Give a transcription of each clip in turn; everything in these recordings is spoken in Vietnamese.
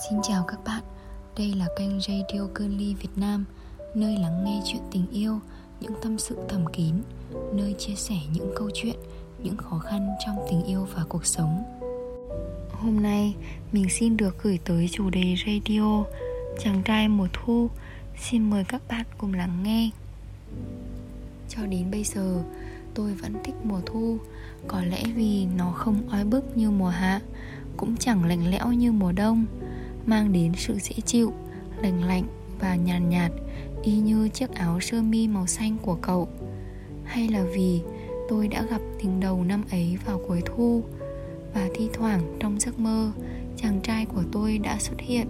Xin chào các bạn, đây là kênh Radio Girly Việt Nam, nơi lắng nghe chuyện tình yêu, những tâm sự thầm kín, nơi chia sẻ những câu chuyện, những khó khăn trong tình yêu và cuộc sống. Hôm nay, mình xin được gửi tới chủ đề radio Chàng trai mùa thu. Xin mời các bạn cùng lắng nghe. Cho đến bây giờ, tôi vẫn thích mùa thu, có lẽ vì nó không oi bức như mùa hạ, cũng chẳng lạnh lẽo như mùa đông, mang đến sự dễ chịu, lành lạnh và nhàn nhạt, y như chiếc áo sơ mi màu xanh của cậu. Hay là vì tôi đã gặp tình đầu năm ấy vào cuối thu, và thi thoảng trong giấc mơ, chàng trai của tôi đã xuất hiện,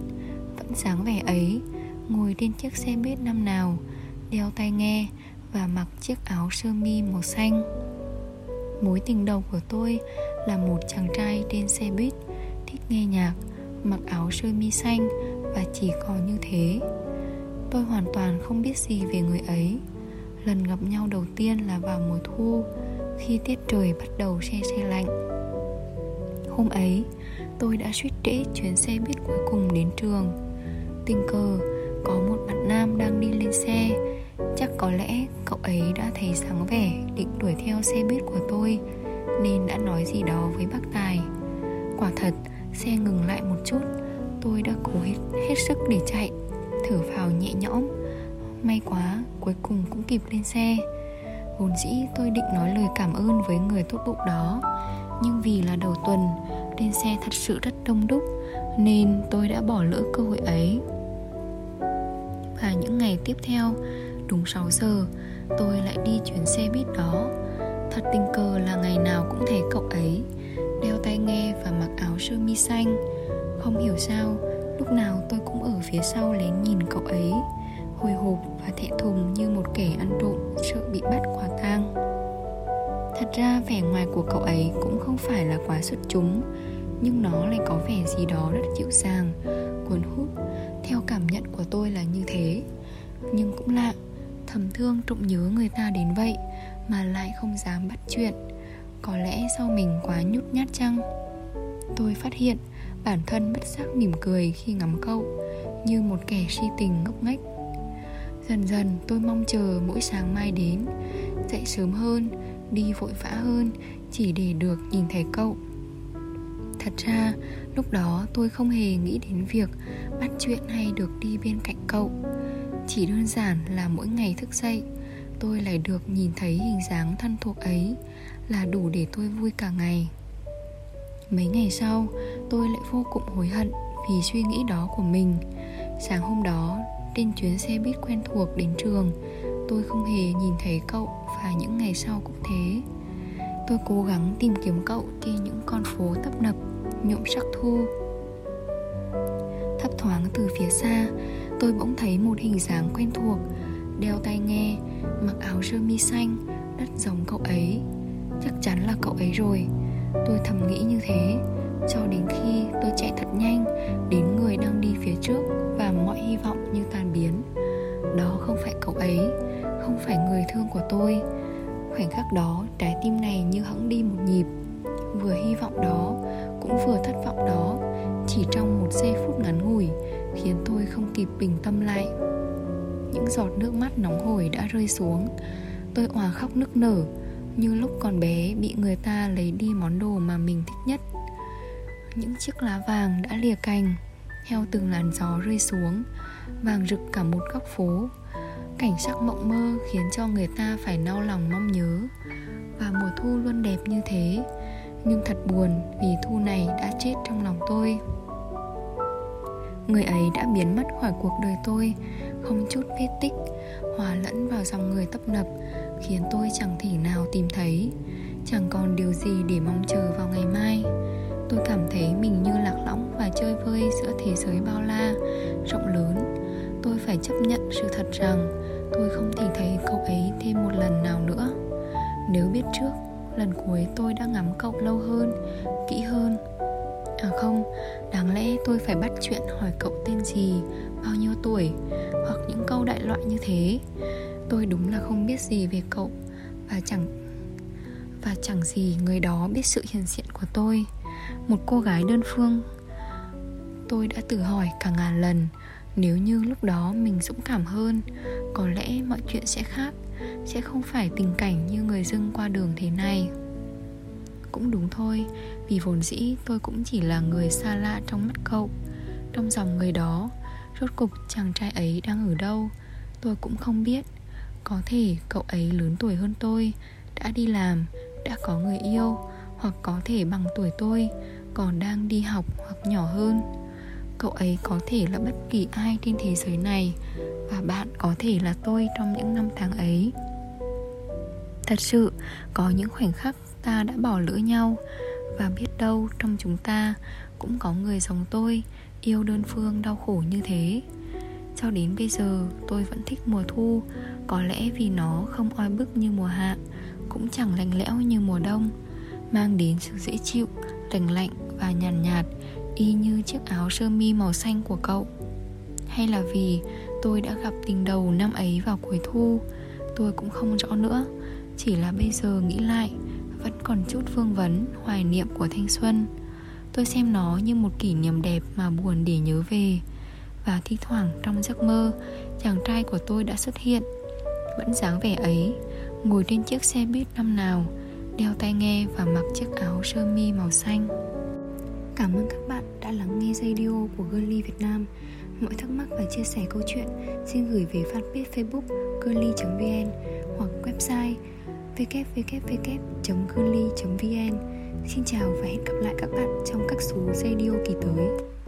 vẫn dáng vẻ ấy, ngồi trên chiếc xe buýt năm nào, đeo tai nghe và mặc chiếc áo sơ mi màu xanh. Mối tình đầu của tôi là một chàng trai trên xe buýt, thích nghe nhạc, mặc áo sơ mi xanh và chỉ có như thế. Tôi hoàn toàn không biết gì về người ấy. Lần gặp nhau đầu tiên là vào mùa thu, khi tiết trời bắt đầu se lạnh. Hôm ấy, tôi đã suýt trễ chuyến xe buýt cuối cùng đến trường. Tình cờ, có một bạn nam đang đi lên xe. Chắc có lẽ cậu ấy đã thấy dáng vẻ định đuổi theo xe buýt của tôi, nên đã nói gì đó với bác tài. Quả thật, xe ngừng lại một chút. Tôi đã cố hết sức để chạy, thở phào nhẹ nhõm. May quá, cuối cùng cũng kịp lên xe. Vốn dĩ tôi định nói lời cảm ơn với người tốt bụng đó, nhưng vì là đầu tuần, trên xe thật sự rất đông đúc, nên tôi đã bỏ lỡ cơ hội ấy. Và những ngày tiếp theo, đúng 6 giờ, tôi lại đi chuyến xe buýt đó. Thật tình cờ là ngày nào cũng thấy cậu ấy đeo tai nghe và mặc áo sơ mi xanh. Không hiểu sao, lúc nào tôi cũng ở phía sau lén nhìn cậu ấy, hồi hộp và thẹn thùng như một kẻ ăn trộm sợ bị bắt quả tang. Thật ra vẻ ngoài của cậu ấy cũng không phải là quá xuất chúng, nhưng nó lại có vẻ gì đó rất dịu dàng, cuốn hút. Theo cảm nhận của tôi là như thế. Nhưng cũng lạ, thầm thương trộm nhớ người ta đến vậy mà lại không dám bắt chuyện. Có lẽ do mình quá nhút nhát chăng? Tôi phát hiện bản thân bất giác mỉm cười khi ngắm cậu, như một kẻ si tình ngốc nghếch. Dần dần tôi mong chờ mỗi sáng mai đến, dậy sớm hơn, đi vội vã hơn, chỉ để được nhìn thấy cậu. Thật ra, lúc đó tôi không hề nghĩ đến việc bắt chuyện hay được đi bên cạnh cậu. Chỉ đơn giản là mỗi ngày thức dậy, tôi lại được nhìn thấy hình dáng thân thuộc ấy là đủ để tôi vui cả ngày. Mấy ngày sau, tôi lại vô cùng hối hận vì suy nghĩ đó của mình. Sáng hôm đó, trên chuyến xe buýt quen thuộc đến trường, tôi không hề nhìn thấy cậu, và những ngày sau cũng thế. Tôi cố gắng tìm kiếm cậu trên những con phố tấp nập, nhuộm sắc thu. Thấp thoáng từ phía xa, tôi bỗng thấy một hình dáng quen thuộc, đeo tai nghe, mặc áo sơ mi xanh, rất giống cậu ấy. Chắc chắn là cậu ấy rồi, tôi thầm nghĩ như thế, cho đến khi tôi chạy thật nhanh đến người đang đi phía trước và mọi hy vọng như tan biến. Đó không phải cậu ấy, không phải người thương của tôi. Khoảnh khắc đó, trái tim này như hẫng đi một nhịp, vừa hy vọng đó, cũng vừa thất vọng đó, chỉ trong một giây phút ngắn ngủi, khiến tôi không kịp bình tâm lại. Những giọt nước mắt nóng hổi đã rơi xuống, tôi òa khóc nức nở, như lúc còn bé bị người ta lấy đi món đồ mà mình thích nhất. Những chiếc lá vàng đã lìa cành, theo từng làn gió rơi xuống, vàng rực cả một góc phố. Cảnh sắc mộng mơ khiến cho người ta phải nao lòng mong nhớ. Và mùa thu luôn đẹp như thế, nhưng thật buồn vì thu này đã chết trong lòng tôi. Người ấy đã biến mất khỏi cuộc đời tôi, không chút vết tích, hòa lẫn vào dòng người tấp nập, khiến tôi chẳng thể nào tìm thấy. Chẳng còn điều gì để mong chờ vào ngày mai. Tôi cảm thấy mình như lạc lõng và chơi vơi giữa thế giới bao la, rộng lớn. Tôi phải chấp nhận sự thật rằng tôi không thể thấy cậu ấy thêm một lần nào nữa. Nếu biết trước, lần cuối tôi đã ngắm cậu lâu hơn, kỹ hơn. À không, đáng lẽ tôi phải bắt chuyện hỏi cậu tên gì, bao nhiêu tuổi, hoặc những câu đại loại như thế. Tôi đúng là không biết gì về cậu, và chẳng gì người đó biết sự hiện diện của tôi. Một cô gái đơn phương Tôi đã tự hỏi cả ngàn lần, nếu như lúc đó mình dũng cảm hơn, có lẽ mọi chuyện sẽ khác, sẽ không phải tình cảnh như người dưng qua đường thế này. Cũng đúng thôi, vì vốn dĩ tôi cũng chỉ là người xa lạ trong mắt cậu, trong dòng người đó. Rốt cục chàng trai ấy đang ở đâu, tôi cũng không biết. Có thể cậu ấy lớn tuổi hơn tôi, đã đi làm, đã có người yêu, hoặc có thể bằng tuổi tôi, còn đang đi học hoặc nhỏ hơn. Cậu ấy có thể là bất kỳ ai trên thế giới này, và bạn có thể là tôi trong những năm tháng ấy. Thật sự, có những khoảnh khắc ta đã bỏ lỡ nhau, và biết đâu trong chúng ta cũng có người giống tôi, yêu đơn phương đau khổ như thế. Cho đến bây giờ tôi vẫn thích mùa thu, có lẽ vì nó không oi bức như mùa hạ, cũng chẳng lạnh lẽo như mùa đông, mang đến sự dễ chịu, lành lạnh và nhàn nhạt, y như chiếc áo sơ mi màu xanh của cậu. Hay là vì tôi đã gặp tình đầu năm ấy vào cuối thu, tôi cũng không rõ nữa, chỉ là bây giờ nghĩ lại vẫn còn chút vương vấn, hoài niệm của thanh xuân. Tôi xem nó như một kỷ niệm đẹp mà buồn để nhớ về. Và thi thoảng trong giấc mơ, chàng trai của tôi đã xuất hiện, vẫn dáng vẻ ấy, ngồi trên chiếc xe buýt năm nào, đeo tai nghe và mặc chiếc áo sơ mi màu xanh. Cảm ơn các bạn đã lắng nghe radio của Girly Việt Nam. Mọi thắc mắc và chia sẻ câu chuyện xin gửi về fanpage Facebook girly.vn hoặc website www.girly.vn. Xin chào và hẹn gặp lại các bạn trong các số radio kỳ tới.